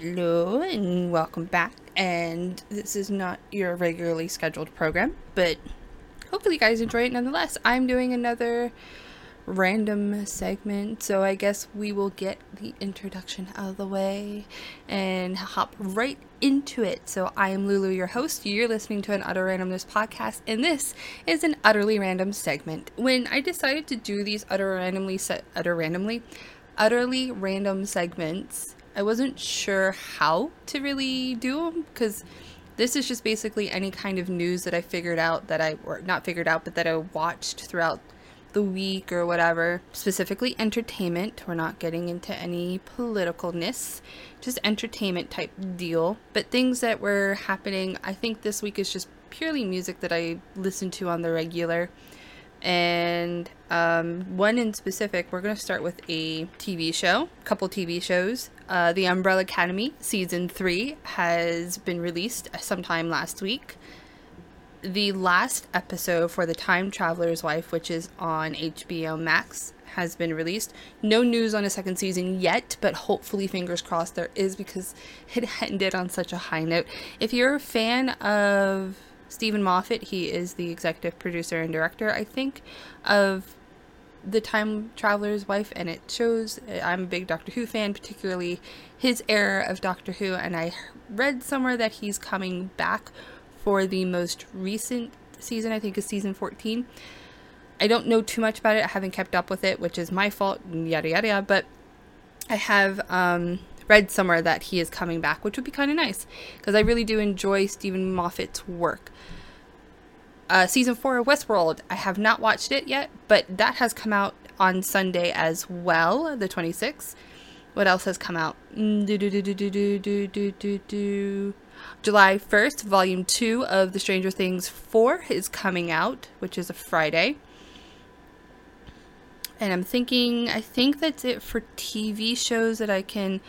Hello and welcome back, and this is not your regularly scheduled program, but hopefully you guys enjoy it nonetheless. I'm doing another random segment, so I guess we will get the introduction out of the way and hop right into it. So I am Lulu, your host. You're listening to an Utter Randomness podcast, and this is an utterly random segment. When I decided to do these utterly random segments, I wasn't sure how to really do them, because this is just basically any kind of news that I figured out that I watched throughout the week or whatever. Specifically entertainment. We're not getting into any politicalness, just entertainment type deal. But things that were happening, I think this week is just purely music that I listen to on the regular. And one in specific, we're going to start with a TV show, a couple TV shows. The Umbrella Academy Season 3 has been released sometime last week. The last episode for The Time Traveler's Wife, which is on HBO Max, has been released. No news on a second season yet, but hopefully, fingers crossed, there is, because it ended on such a high note. If you're a fan of Stephen Moffat, he is the executive producer and director, I think, of The Time Traveler's Wife, and it shows. I'm a big Doctor Who fan, particularly his era of Doctor Who, and I read somewhere that he's coming back for the most recent season, I think is season 14. I don't know too much about it, I haven't kept up with it, which is my fault, yada yada yada, but I have read somewhere that he is coming back, which would be kind of nice, because I really do enjoy Stephen Moffat's work. Season 4 of Westworld, I have not watched it yet, but that has come out on Sunday as well, the 26th. What else has come out? July 1st, Volume 2 of The Stranger Things 4 is coming out, which is a Friday. And I think that's it for TV shows that I can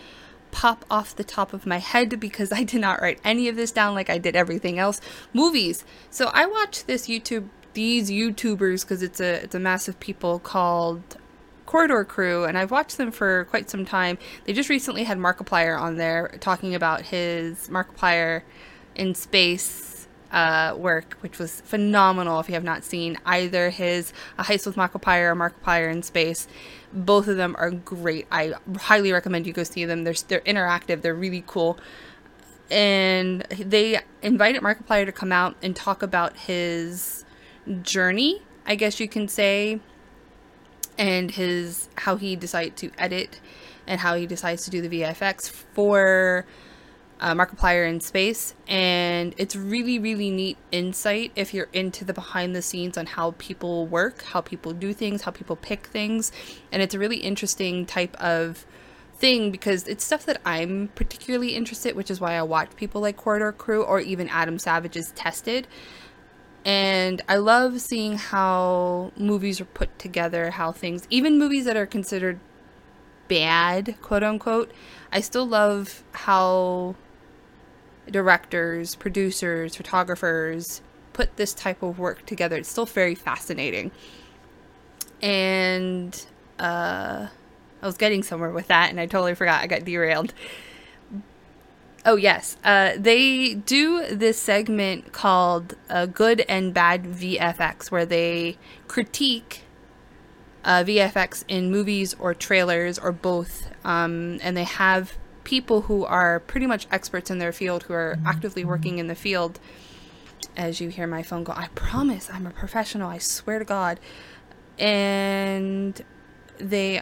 pop off the top of my head, because I did not write any of this down like I did everything else. Movies. So I watched these YouTubers, because it's a massive people called Corridor Crew, and I've watched them for quite some time. They just recently had Markiplier on there talking about his Markiplier in Space work, which was phenomenal. If you have not seen either his A Heist with Markiplier or Markiplier in Space, both of them are great. I highly recommend you go see them. They're interactive. They're really cool. And they invited Markiplier to come out and talk about his journey, I guess you can say, and how he decided to edit and how he decides to do the VFX for Markiplier in Space. And it's really, really neat insight if you're into the behind the scenes on how people work, how people do things, how people pick things. And it's a really interesting type of thing, because it's stuff that I'm particularly interested in, which is why I watch people like Corridor Crew or even Adam Savage's Tested. And I love seeing how movies are put together, how things, even movies that are considered bad, quote unquote, I still love how directors, producers, photographers put this type of work together. It's still very fascinating. And I was getting somewhere with that, and I totally forgot. I got derailed. Oh, yes. They do this segment called Good and Bad VFX, where they critique VFX in movies or trailers or both. And they have people who are pretty much experts in their field, who are actively working in the field. As you hear my phone go, I promise I'm a professional. I swear to God. And they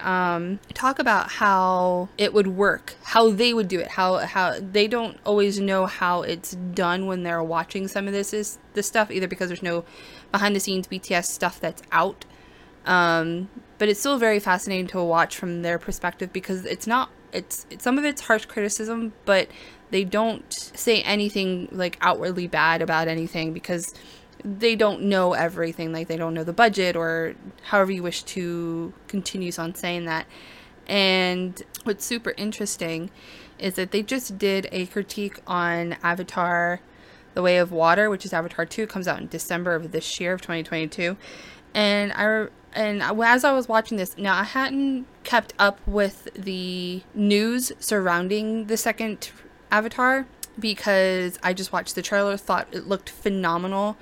talk about how it would work, how they would do it, how they don't always know how it's done when they're watching some of this stuff, either because there's no behind the scenes BTS stuff that's out, but it's still very fascinating to watch from their perspective, because some of it's harsh criticism, but they don't say anything like outwardly bad about anything, because they don't know everything. Like, they don't know the budget, or however you wish to continue on saying that. And what's super interesting is that they just did a critique on Avatar The Way of Water, which is Avatar 2. It comes out in December of this year of 2022. And as I was watching this, now I hadn't kept up with the news surrounding the second Avatar, because I just watched the trailer, thought it looked phenomenal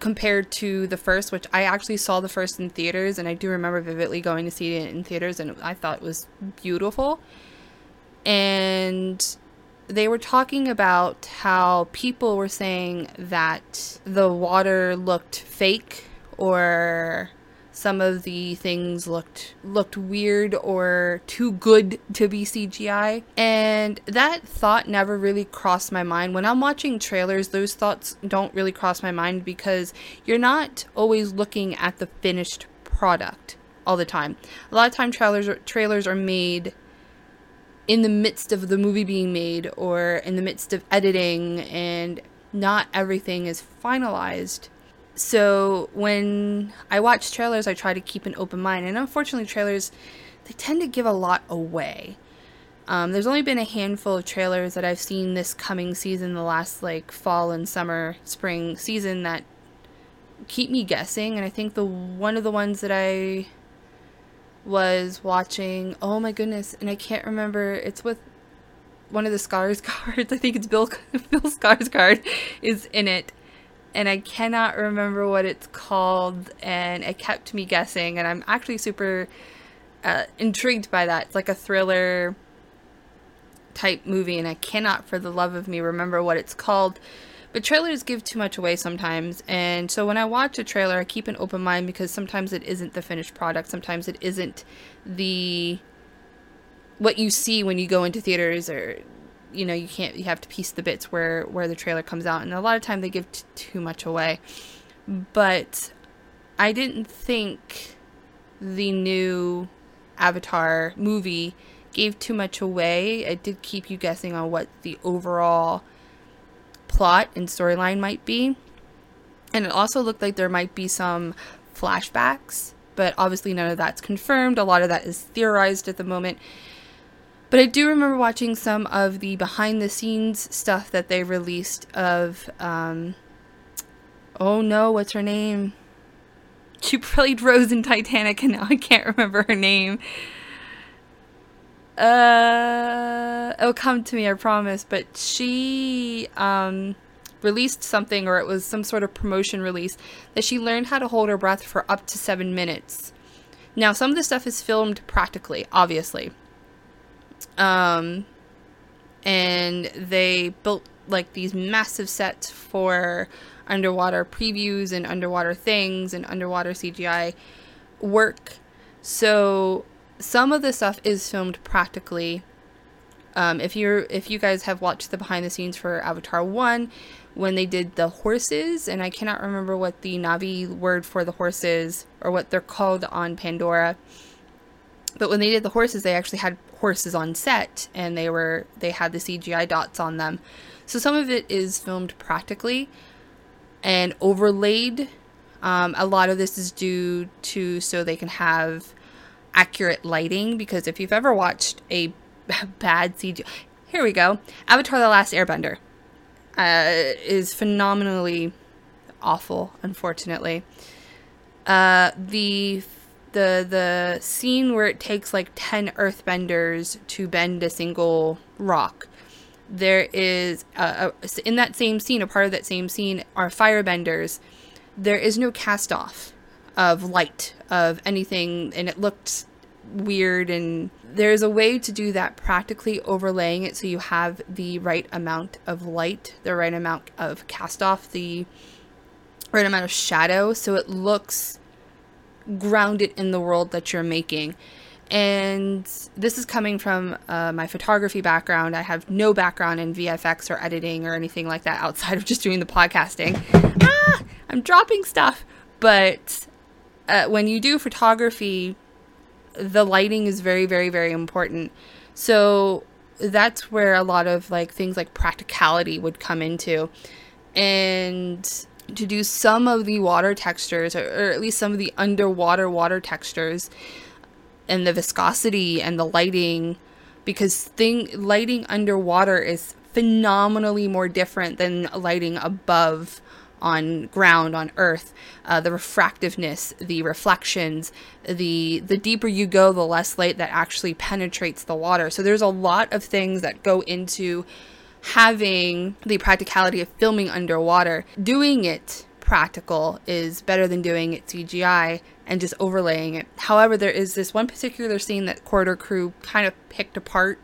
compared to the first, which I actually saw the first in theaters, and I do remember vividly going to see it in theaters, and I thought it was beautiful. And they were talking about how people were saying that the water looked fake, or some of the things looked weird or too good to be CGI. And that thought never really crossed my mind. When I'm watching trailers, those thoughts don't really cross my mind, because you're not always looking at the finished product all the time. A lot of time trailers are made in the midst of the movie being made, or in the midst of editing, and not everything is finalized. So when I watch trailers, I try to keep an open mind, and unfortunately trailers, they tend to give a lot away. There's only been a handful of trailers that I've seen this coming season, the last fall and summer, spring season, that keep me guessing. And I think one of the ones that I was watching, oh my goodness, and I can't remember, it's with one of the Skarsgårds, I think it's Bill Skarsgård is in it. And I cannot remember what it's called, and it kept me guessing, and I'm actually super intrigued by that. It's like a thriller type movie, and I cannot for the love of me remember what it's called. But trailers give too much away sometimes, and so when I watch a trailer, I keep an open mind, because sometimes it isn't the finished product, sometimes it isn't what you see when you go into theaters, or you have to piece the bits where the trailer comes out, and a lot of time they give too much away. But I didn't think the new Avatar movie gave too much away. It did keep you guessing on what the overall plot and storyline might be, and it also looked like there might be some flashbacks, but obviously none of that's confirmed. A lot of that is theorized at the moment. But I do remember watching some of the behind-the-scenes stuff that they released of, what's her name? She played Rose in Titanic, and now I can't remember her name. It'll come to me, I promise. But she released something, or it was some sort of promotion release, that she learned how to hold her breath for up to 7 minutes. Now, some of this stuff is filmed practically, obviously. And they built these massive sets for underwater previews and underwater things and underwater CGI work. So some of the stuff is filmed practically. If you guys have watched the behind the scenes for Avatar 1, when they did the horses, and I cannot remember what the Na'vi word for the horses, or what they're called on Pandora, but when they did the horses, they actually had horses on set, and they had the CGI dots on them. So some of it is filmed practically and overlaid. A lot of this is due to so they can have accurate lighting, because if you've ever watched a bad CGI, here we go, Avatar The Last Airbender is phenomenally awful, unfortunately. The scene where it takes 10 earthbenders to bend a single rock, there is in that same scene, a part of that same scene, are firebenders. There is no cast off of light, of anything, and it looked weird, and there's a way to do that practically, overlaying it so you have the right amount of light, the right amount of cast off, the right amount of shadow, so it looks grounded in the world that you're making. And this is coming from my photography background. I have no background in VFX or editing or anything like that outside of just doing the podcasting. I'm dropping stuff. But when you do photography, the lighting is very, very, very important. So that's where a lot of things like practicality would come into. And to do some of the water textures, or at least some of the underwater water textures, and the viscosity and the lighting, because lighting underwater is phenomenally more different than lighting above on ground, on earth, the refractiveness, the reflections, the deeper you go, the less light that actually penetrates the water. So there's a lot of things that go into having the practicality of filming underwater. Doing it practical is better than doing it CGI and just overlaying it. However, there is this one particular scene that Corridor Crew kind of picked apart,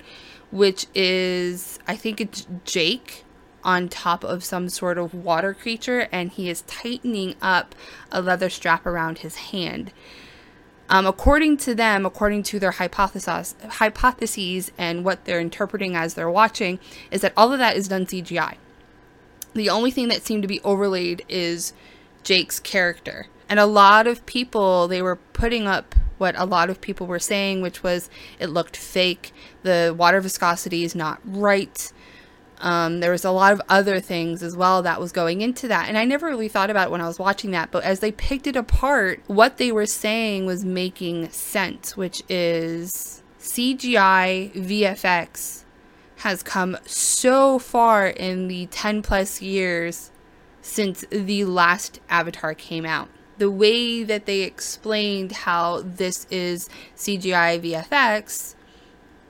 which is, I think it's Jake on top of some sort of water creature, and he is tightening up a leather strap around his hand. According to them, according to their hypotheses and what they're interpreting as they're watching, is that all of that is done CGI. The only thing that seemed to be overlaid is Jake's character. And a lot of people, they were putting up what a lot of people were saying, which was it looked fake, the water viscosity is not right. There was a lot of other things as well that was going into that. And I never really thought about it when I was watching that, but as they picked it apart, what they were saying was making sense, which is CGI VFX has come so far in the 10 plus years since the last Avatar came out. The way that they explained how this is CGI VFX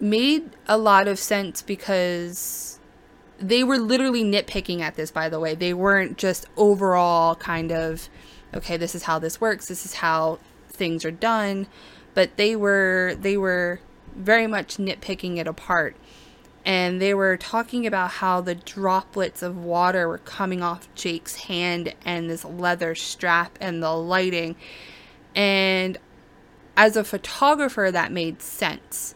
made a lot of sense because they were literally nitpicking at this, by the way. They weren't just overall kind of, okay, this is how this works, this is how things are done. But they were very much nitpicking it apart. And they were talking about how the droplets of water were coming off Jake's hand and this leather strap and the lighting. And as a photographer, that made sense.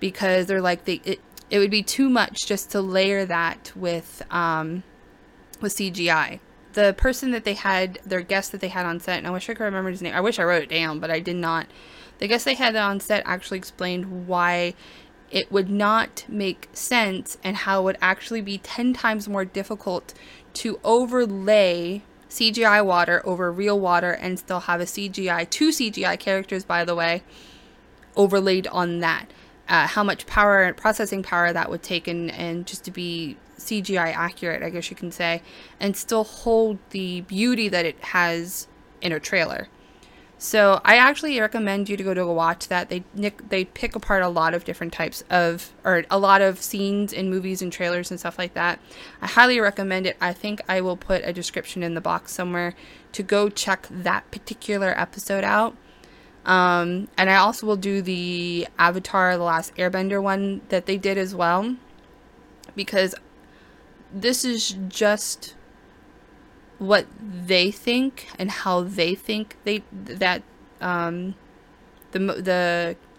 Because they're like, it would be too much just to layer that with CGI. The person that they had, their guest that they had on set, and I wish I could remember his name. I wish I wrote it down, but I did not. The guest they had on set actually explained why it would not make sense and how it would actually be 10 times more difficult to overlay CGI water over real water and still have a CGI, two CGI characters, by the way, overlaid on that. How much power and processing power that would take and just to be CGI accurate, I guess you can say, and still hold the beauty that it has in a trailer. So I actually recommend you to go watch that. They pick apart a lot of different types of, or a lot of scenes in movies and trailers and stuff like that. I highly recommend it. I think I will put a description in the box somewhere to go check that particular episode out. And I also will do the Avatar The Last Airbender one that they did as well. Because this is just what they think and how they think the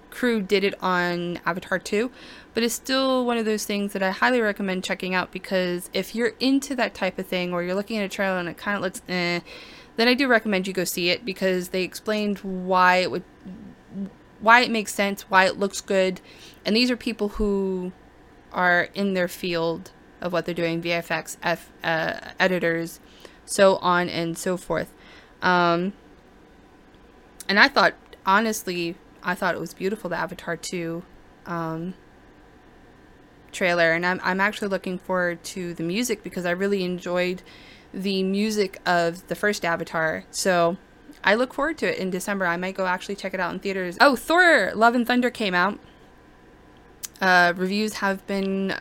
crew did it on Avatar 2, but it's still one of those things that I highly recommend checking out, because if you're into that type of thing or you're looking at a trailer and it kind of looks then I do recommend you go see it, because they explained why it makes sense, why it looks good, and these are people who are in their field of what they're doing, VFX, editors, so on and so forth. And I thought, honestly, it was beautiful, the Avatar 2 trailer. And I'm actually looking forward to the music, because I really enjoyed the music of the first Avatar. So I look forward to it in December. I might go actually check it out in theaters. Oh, Thor: Love and Thunder came out. Reviews have been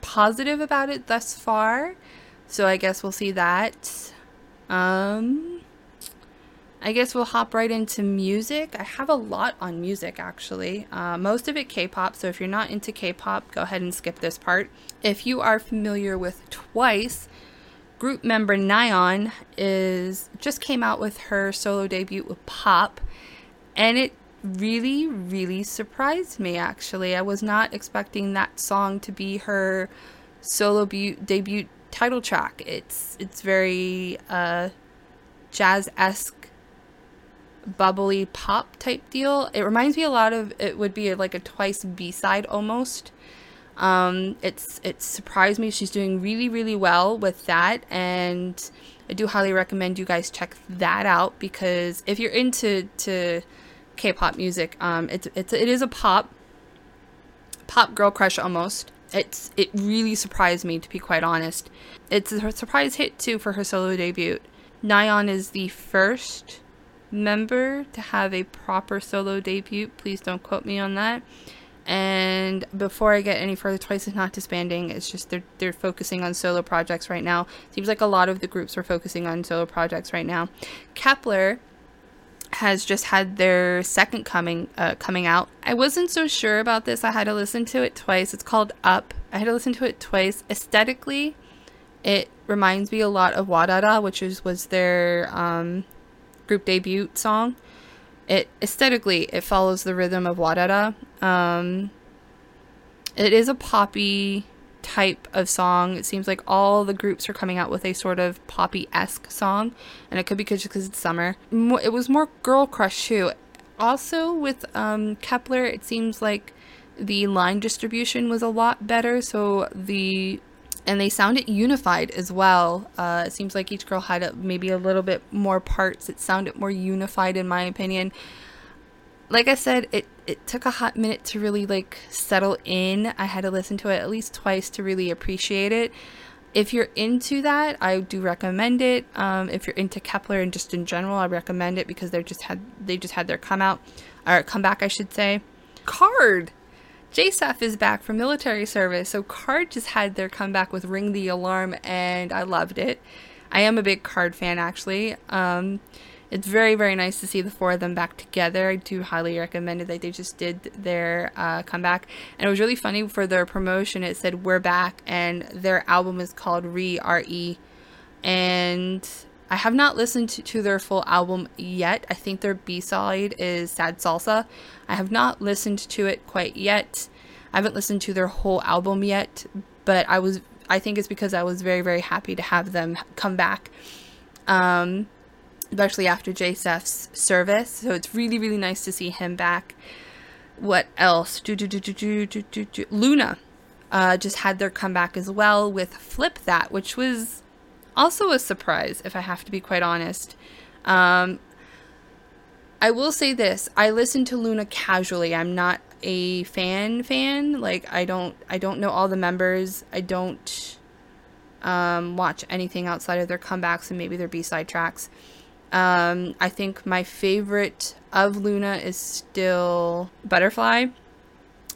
positive about it thus far. So I guess we'll see that. I guess we'll hop right into music. I have a lot on music, actually. Most of it K-pop, so if you're not into K-pop, go ahead and skip this part. If you are familiar with TWICE, group member Nayeon just came out with her solo debut with Pop, and it really, really surprised me, actually. I was not expecting that song to be her solo debut title track. It's very jazz-esque, bubbly pop type deal. It reminds me a lot of, it would be like a TWICE B-side almost. It surprised me. She's doing really, really well with that, and I do highly recommend you guys check that out, because if you're into K-pop music, it is a pop girl crush almost. It really surprised me, to be quite honest. It's a surprise hit, too, for her solo debut. Nayeon is the first member to have a proper solo debut. Please don't quote me on that. And before I get any further, TWICE is not disbanding. It's just they're focusing on solo projects right now. Seems like a lot of the groups are focusing on solo projects right now. Kep1er has just had their second coming out. I wasn't so sure about this. I had to listen to it twice. It's called Up. I had to listen to it twice. Aesthetically, it reminds me a lot of Wadada, which was their group debut song. It follows the rhythm of Wadada. It is a poppy type of song. It seems like all the groups are coming out with a sort of poppy-esque song, and it could be just because it's summer. It was more girl crush too. Also with Kep1er, it seems like the line distribution was a lot better, and they sounded unified as well. It seems like each girl had maybe a little bit more parts. It sounded more unified, in my opinion. Like I said, it took a hot minute to really settle in. I had to listen to it at least twice to really appreciate it. If you're into that, I do recommend it. If you're into Kep1er and just in general, I recommend it because they just had their comeback, I should say. KARD. J.Seph is back from military service, so KARD just had their comeback with Ring the Alarm, and I loved it. I am a big KARD fan, actually. It's very, very nice to see the four of them back together. I do highly recommend it. They just did their comeback, and it was really funny for their promotion. It said, "We're back," and their album is called RE, and I have not listened to their full album yet. I think their B-side is Sad Salsa. I have not listened to it quite yet. I haven't listened to their whole album yet, but I think it's because I was very, very happy to have them come back, especially after J-Seph's service. So it's really, really nice to see him back. What else? LOONA just had their comeback as well with Flip That, which was also a surprise, if I have to be quite honest. I will say this. I listen to LOONA casually. I'm not a fan. I don't know all the members. I don't watch anything outside of their comebacks and maybe their B-side tracks. I think my favorite of LOONA is still Butterfly.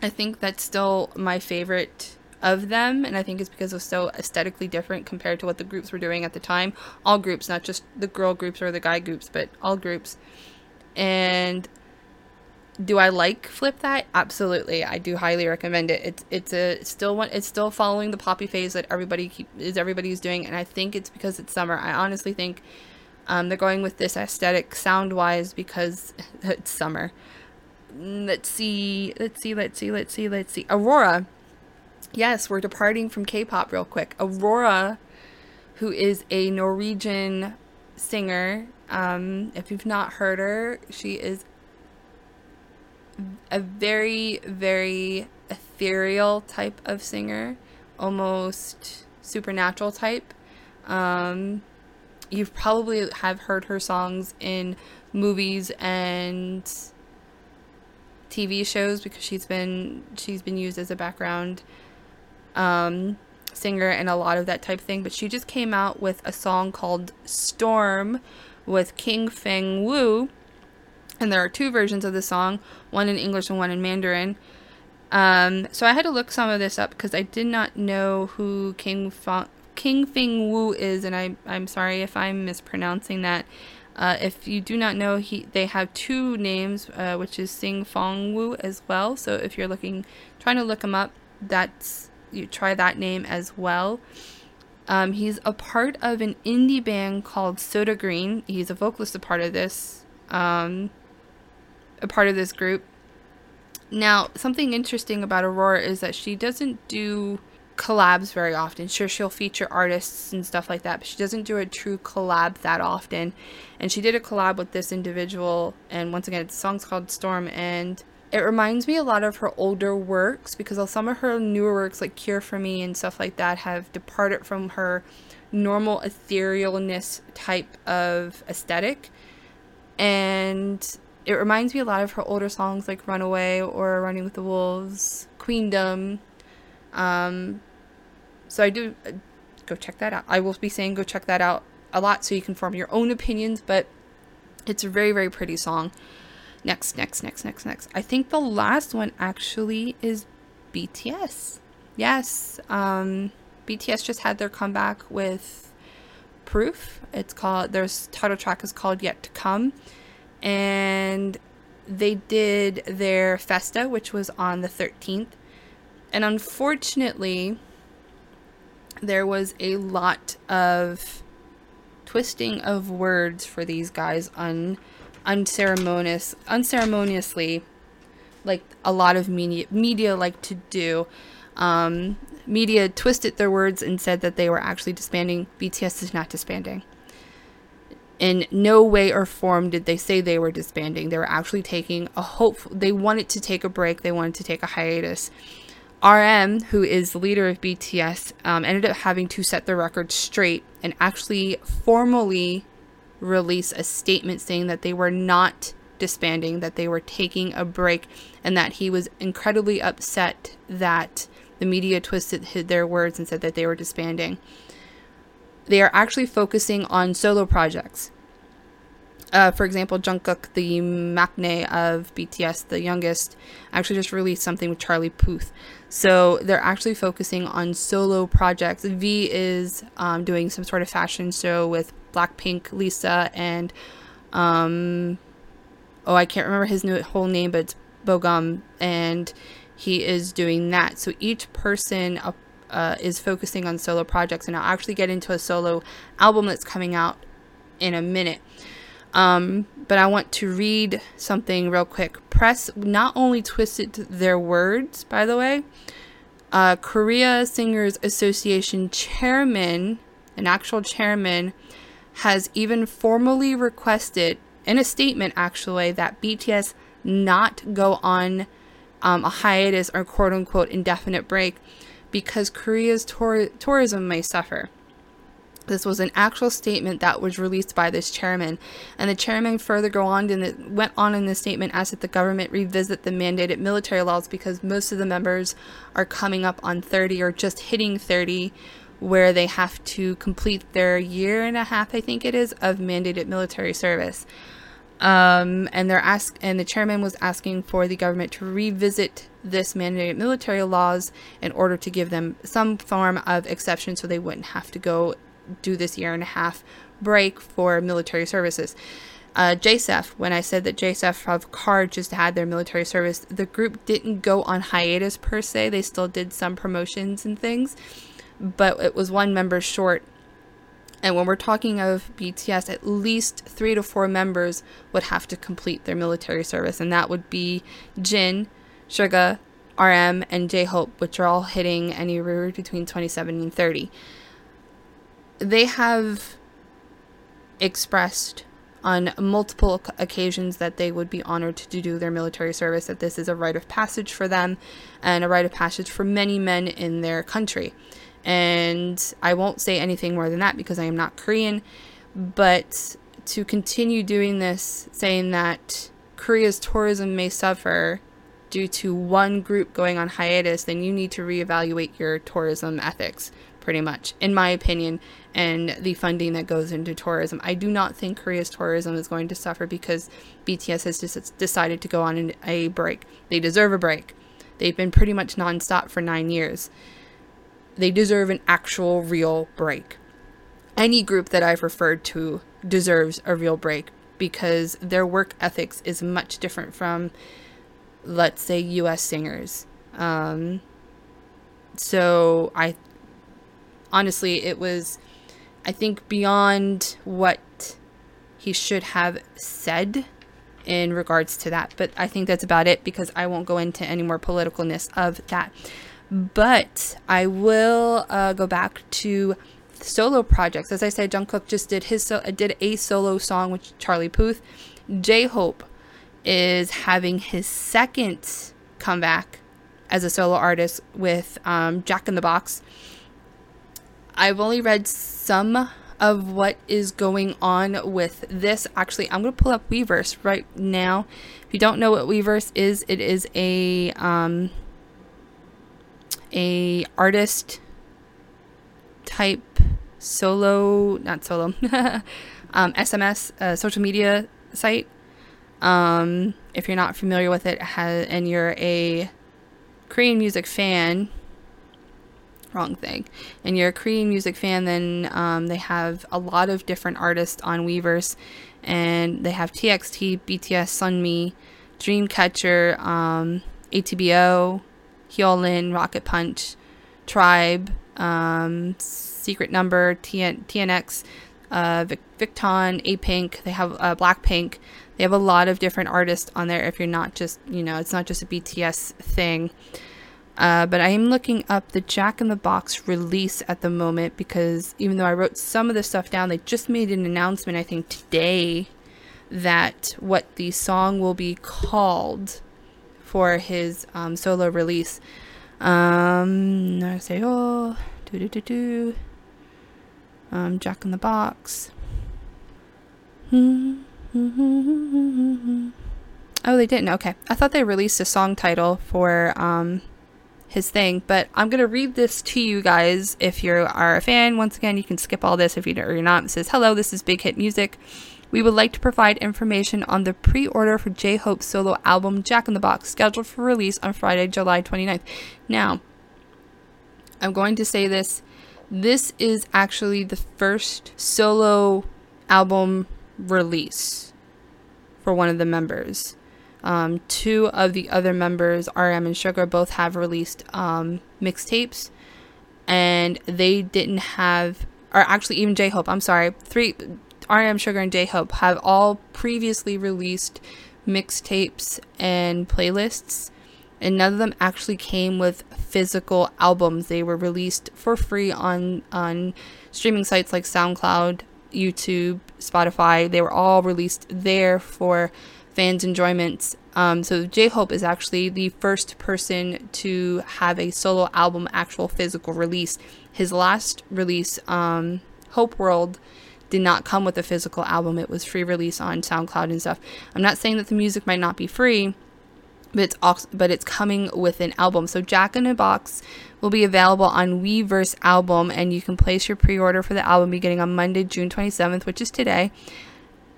I think that's still my favorite of them, and I think it's because it was so aesthetically different compared to what the groups were doing at the time. All groups, not just the girl groups or the guy groups, but all groups. And do I like Flip That? Absolutely. I do highly recommend it. It's still following the poppy phase that everybody's doing, and I think it's because it's summer. I honestly think they're going with this aesthetic sound-wise because it's summer. Let's see. Aurora. Yes, we're departing from K-pop real quick. Aurora, who is a Norwegian singer, if you've not heard her, she is a very, very ethereal type of singer, almost supernatural type. You probably have heard her songs in movies and TV shows because she's been used as a background singer and a lot of that type of thing, but she just came out with a song called Storm with King Feng Wu, and there are two versions of the song, one in English and one in Mandarin. So I had to look some of this up because I did not know who King Feng Wu is, and I'm sorry if I'm mispronouncing that. If you do not know, they have two names, which is Sing Fong Wu as well, so if you're trying to look him up, you try that name as well. He's a part of an indie band called Soda Green. He's a vocalist, a part of this group. Now, something interesting about Aurora is that she doesn't do collabs very often. Sure, she'll feature artists and stuff like that, but she doesn't do a true collab that often. And she did a collab with this individual, and once again, the song's called Storm, and it reminds me a lot of her older works because some of her newer works like Cure For Me and stuff like that have departed from her normal etherealness type of aesthetic. And it reminds me a lot of her older songs like Runaway or Running With The Wolves, Queendom, So I do go check that out. I will be saying go check that out a lot so you can form your own opinions, but it's a very, very pretty song. Next. I think the last one actually is BTS. Yes. BTS just had their comeback with Proof. It's called, their title track is called Yet to Come. And they did their Festa, which was on the 13th. And unfortunately, there was a lot of twisting of words for these guys unceremoniously, like a lot of media like to do. Media twisted their words and said that they were actually disbanding. BTS is not disbanding. In no way or form did they say they were disbanding. They were actually taking they wanted to take a break. They wanted to take a hiatus. RM, who is the leader of BTS, ended up having to set the record straight and actually formally release a statement saying that they were not disbanding, that they were taking a break, and that he was incredibly upset that the media twisted their words and said that they were disbanding. They are actually focusing on solo projects. For example, Jungkook, the maknae of BTS, the youngest, actually just released something with Charlie Puth. So they're actually focusing on solo projects. V is doing some sort of fashion show with Blackpink, Lisa, and I can't remember his whole name, but it's Bogum, and he is doing that. So each person is focusing on solo projects, and I'll actually get into a solo album that's coming out in a minute. But I want to read something real quick. Press not only twisted their words, by the way, Korea Singers Association chairman, an actual chairman, has even formally requested, in a statement actually, that BTS not go on a hiatus or quote-unquote indefinite break because Korea's tourism may suffer. This was an actual statement that was released by this chairman, and the chairman further went on in the statement, asked that the government revisit the mandated military laws because most of the members are coming up on 30 or just hitting 30, where they have to complete their year and a half, I think it is, of mandated military service. And the chairman was asking for the government to revisit this mandated military laws in order to give them some form of exception so they wouldn't have to go do this year and a half break for military services. J.Seph, when I said that J.Seph of KARD just had their military service, the group didn't go on hiatus per se. They still did some promotions and things, but it was one member short. And when we're talking of BTS, at least 3 to 4 members would have to complete their military service, and that would be Jin, Suga, RM, and J-Hope, which are all hitting anywhere between 27 and 30. They have expressed on multiple occasions that they would be honored to do their military service, that this is a rite of passage for them and a rite of passage for many men in their country. And I won't say anything more than that because I am not Korean, but to continue doing this, saying that Korea's tourism may suffer due to one group going on hiatus, then you need to reevaluate your tourism ethics. Pretty much, in my opinion, and the funding that goes into tourism. I do not think Korea's tourism is going to suffer because BTS has just decided to go on a break. They deserve a break. They've been pretty much non-stop for 9 years. They deserve an actual real break. Any group that I've referred to deserves a real break because their work ethics is much different from, let's say, US singers. Honestly, it was, I think, beyond what he should have said in regards to that. But I think that's about it because I won't go into any more politicalness of that. But I will go back to solo projects. As I said, Jungkook just did a solo song with Charlie Puth. J-Hope is having his second comeback as a solo artist with Jack in the Box. I've only read some of what is going on with this. Actually, I'm going to pull up Weverse right now. If you don't know what Weverse is, it is a a artist type SMS social media site. If you're not familiar with it, and you're a Korean music fan, then they have a lot of different artists on Weverse, and they have TXT, BTS, Sunmi, Dreamcatcher, ATBO, Hyolyn, Rocket Punch, Tribe, Secret Number, TNX, Victon, A-Pink. They have Blackpink. They have a lot of different artists on there if you're not just, you know, it's not just a BTS thing. But I am looking up the Jack in the Box release at the moment, because even though I wrote some of the stuff down, they just made an announcement, I think today, that what the song will be called for his solo release. Jack in the Box. Oh, they didn't. Okay. I thought they released a song title for his thing, but I'm going to read this to you guys. If you are a fan, once again, you can skip all this if you're not. It says, "Hello, this is Big Hit Music. We would like to provide information on the pre-order for J-Hope's solo album, Jack in the Box, scheduled for release on Friday, July 29th. Now, I'm going to say this. This is actually the first solo album release for one of the members. Two of the other members, RM and Suga, both have released mixtapes, and they didn't have, or actually even J-Hope, I'm sorry, RM, Suga, and J-Hope have all previously released mixtapes and playlists, and none of them actually came with physical albums. They were released for free on streaming sites like SoundCloud, YouTube, Spotify. They were all released there for fans' enjoyment. So J-Hope is actually the first person to have a solo album actual physical release. His last release, Hope World, did not come with a physical album. It was free release on SoundCloud and stuff. I'm not saying that the music might not be free, but it's coming with an album. So Jack in a Box will be available on Weverse album, and you can place your pre-order for the album beginning on Monday, June 27th, which is today,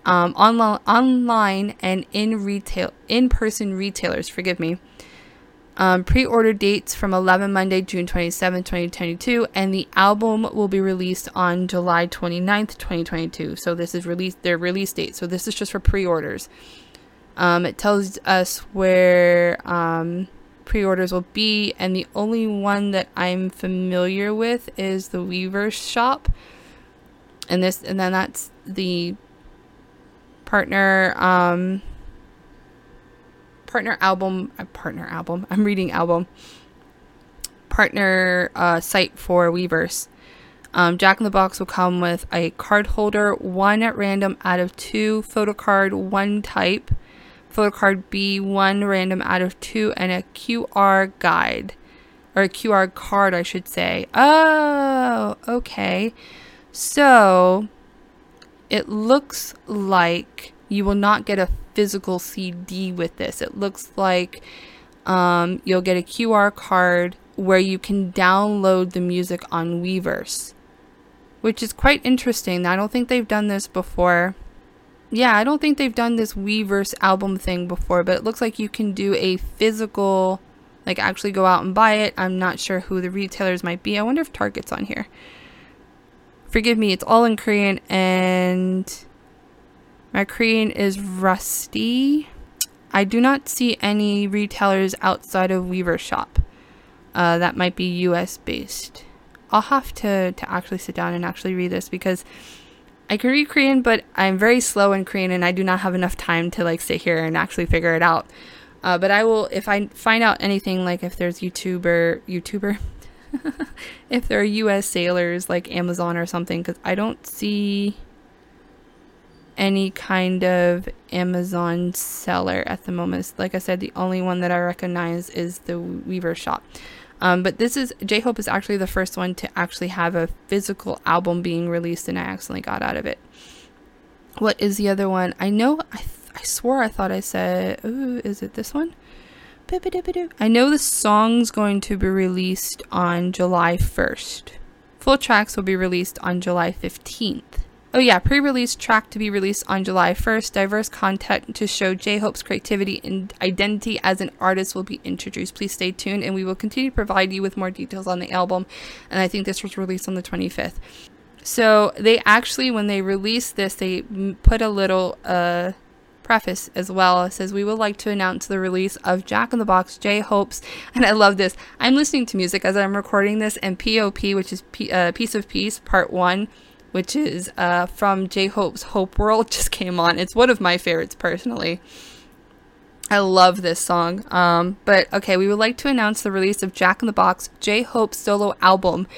online and in-person retailers. Pre-order dates from 11 Monday, June 27th, 2022, and the album will be released on July 29th, 2022. So this is their release date. So this is just for pre-orders. It tells us where pre-orders will be, and the only one that I'm familiar with is the Weverse shop, and then that's the partner site for Weverse. Jack in the Box will come with a card holder, one at random out of two, photo card, one type. Photocard B, one random out of two, and a QR guide, or a QR card, I should say. Oh, okay. So it looks like you will not get a physical CD with this. It looks like you'll get a QR card where you can download the music on Weverse, which is quite interesting. I don't think they've done this before. Yeah, I don't think they've done this Weverse album thing before, but it looks like you can do a physical, like actually go out and buy it. I'm not sure who the retailers might be. I wonder if Target's on here. Forgive me, it's all in Korean, and my Korean is rusty. I do not see any retailers outside of Weverse shop. That might be US based. I'll have to actually sit down and actually read this, because I can read Korean, but I'm very slow in Korean, and I do not have enough time to like sit here and actually figure it out. But I will, if I find out anything, like if there's YouTuber, if there are U.S. sailors like Amazon or something, because I don't see any kind of Amazon seller at the moment. Like I said, the only one that I recognize is the Weverse shop. But this is, J-Hope is actually the first one to actually have a physical album being released, and I accidentally got out of it. What is the other one? I know, I swore I thought I said, ooh, is it this one? I know the song's going to be released on July 1st. Full tracks will be released on July 15th. Oh yeah, pre-release track to be released on July 1st. Diverse content to show J-Hope's creativity and identity as an artist will be introduced. Please stay tuned and we will continue to provide you with more details on the album. And I think this was released on the 25th. So they actually, when they released this, they put a little preface as well. It says, we would like to announce the release of Jack in the Box J-Hope's, and I love this. I'm listening to music as I'm recording this, and POP, which is Piece of Peace, Part 1. Which is from J-Hope's Hope World, just came on. It's one of my favorites, personally. I love this song. But, okay, we would like to announce the release of Jack in the Box, J-Hope's solo album.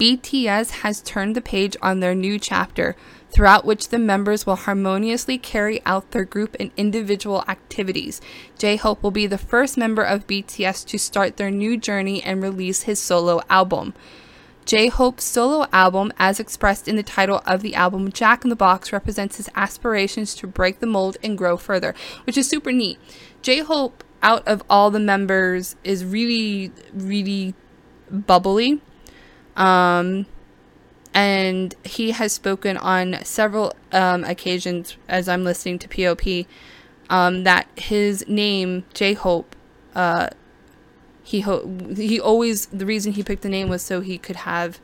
BTS has turned the page on their new chapter, throughout which the members will harmoniously carry out their group and individual activities. J-Hope will be the first member of BTS to start their new journey and release his solo album. J-Hope's solo album, as expressed in the title of the album, Jack in the Box, represents his aspirations to break the mold and grow further, which is super neat. J-Hope, out of all the members, is really, really bubbly. And he has spoken on several occasions, as I'm listening to POP, that his name, J-Hope, the reason he picked the name was so he could have,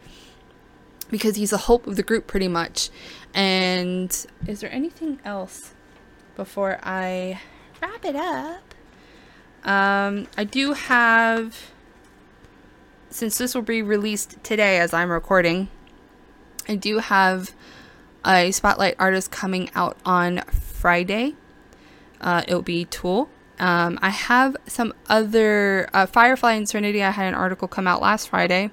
because he's the hope of the group pretty much. And is there anything else before I wrap it up? I do have, since this will be released today as I'm recording, I do have a spotlight artist coming out on Friday. It'll be Tool. I have some other, Firefly and Serenity. I had an article come out last Friday,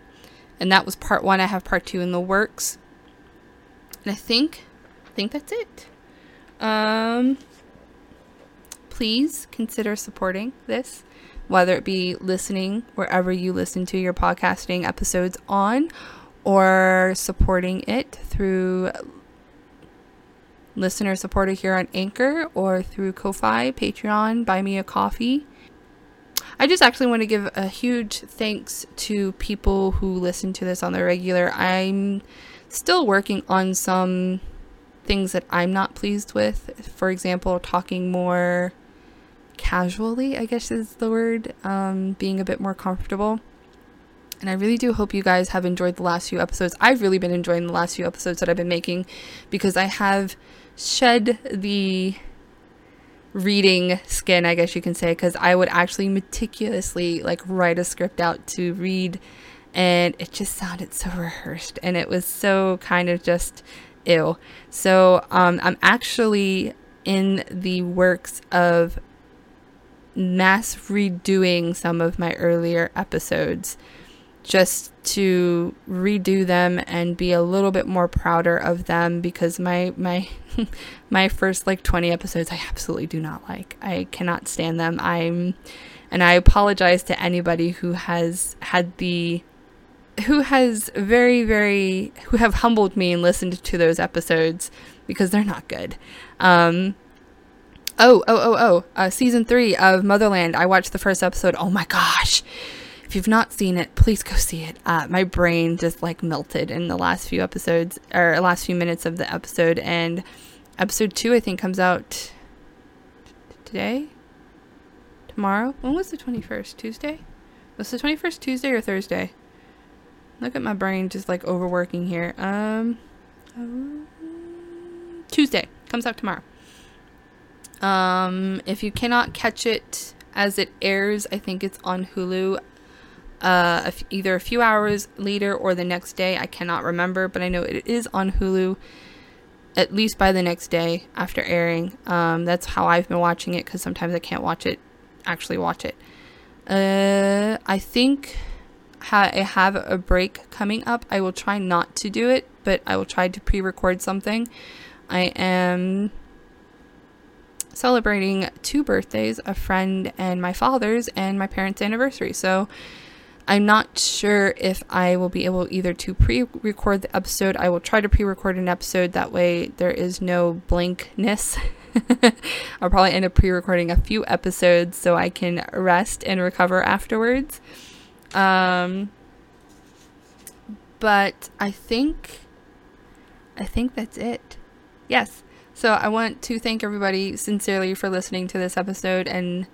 and that was part one. I have part two in the works, and I think that's it. Please consider supporting this, whether it be listening wherever you listen to your podcasting episodes on, or supporting it through listener supporter here on Anchor, or through Ko-Fi, Patreon, Buy Me a Coffee. I just actually want to give a huge thanks to people who listen to this on the regular. I'm still working on some things that I'm not pleased with. For example, talking more casually, I guess is the word, being a bit more comfortable. And I really do hope you guys have enjoyed the last few episodes. I've really been enjoying the last few episodes that I've been making, because I have shed the reading skin, I guess you can say, because I would actually meticulously write a script out to read, and it just sounded so rehearsed, and it was so kind of just ew. So I'm actually in the works of mass redoing some of my earlier episodes, just to redo them and be a little bit more prouder of them, because my first 20 episodes I absolutely do not like. I cannot stand them. And I apologize to anybody who have humbled me and listened to those episodes, because they're not good. Season 3 of Motherland. I watched the first episode. Oh my gosh. If you've not seen it, please go see it. My brain just melted in the last few episodes, or last few minutes of the episode, and episode 2 I think comes out today? Tomorrow? When was the 21st? Tuesday? Was the 21st Tuesday or Thursday? Look at my brain just overworking here. Tuesday. Comes out tomorrow. If you cannot catch it as it airs, I think it's on Hulu. Either a few hours later or the next day. I cannot remember, but I know it is on Hulu at least by the next day after airing. That's how I've been watching it, because sometimes I can't watch it. I think I have a break coming up. I will try not to do it, but I will try to pre-record something. I am celebrating 2 birthdays, a friend and my father's, and my parents' anniversary, so I'm not sure if I will be able either to pre-record the episode. I will try to pre-record an episode. That way there is no blankness I'll probably end up pre-recording a few episodes so I can rest and recover afterwards. But I think that's it. Yes. So I want to thank everybody sincerely for listening to this episode and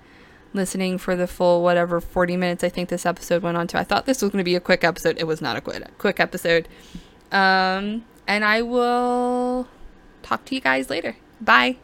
listening for the full whatever 40 minutes I think this episode went on to. I thought this was going to be a quick episode. It was not a quick episode. And I will talk to you guys later. Bye.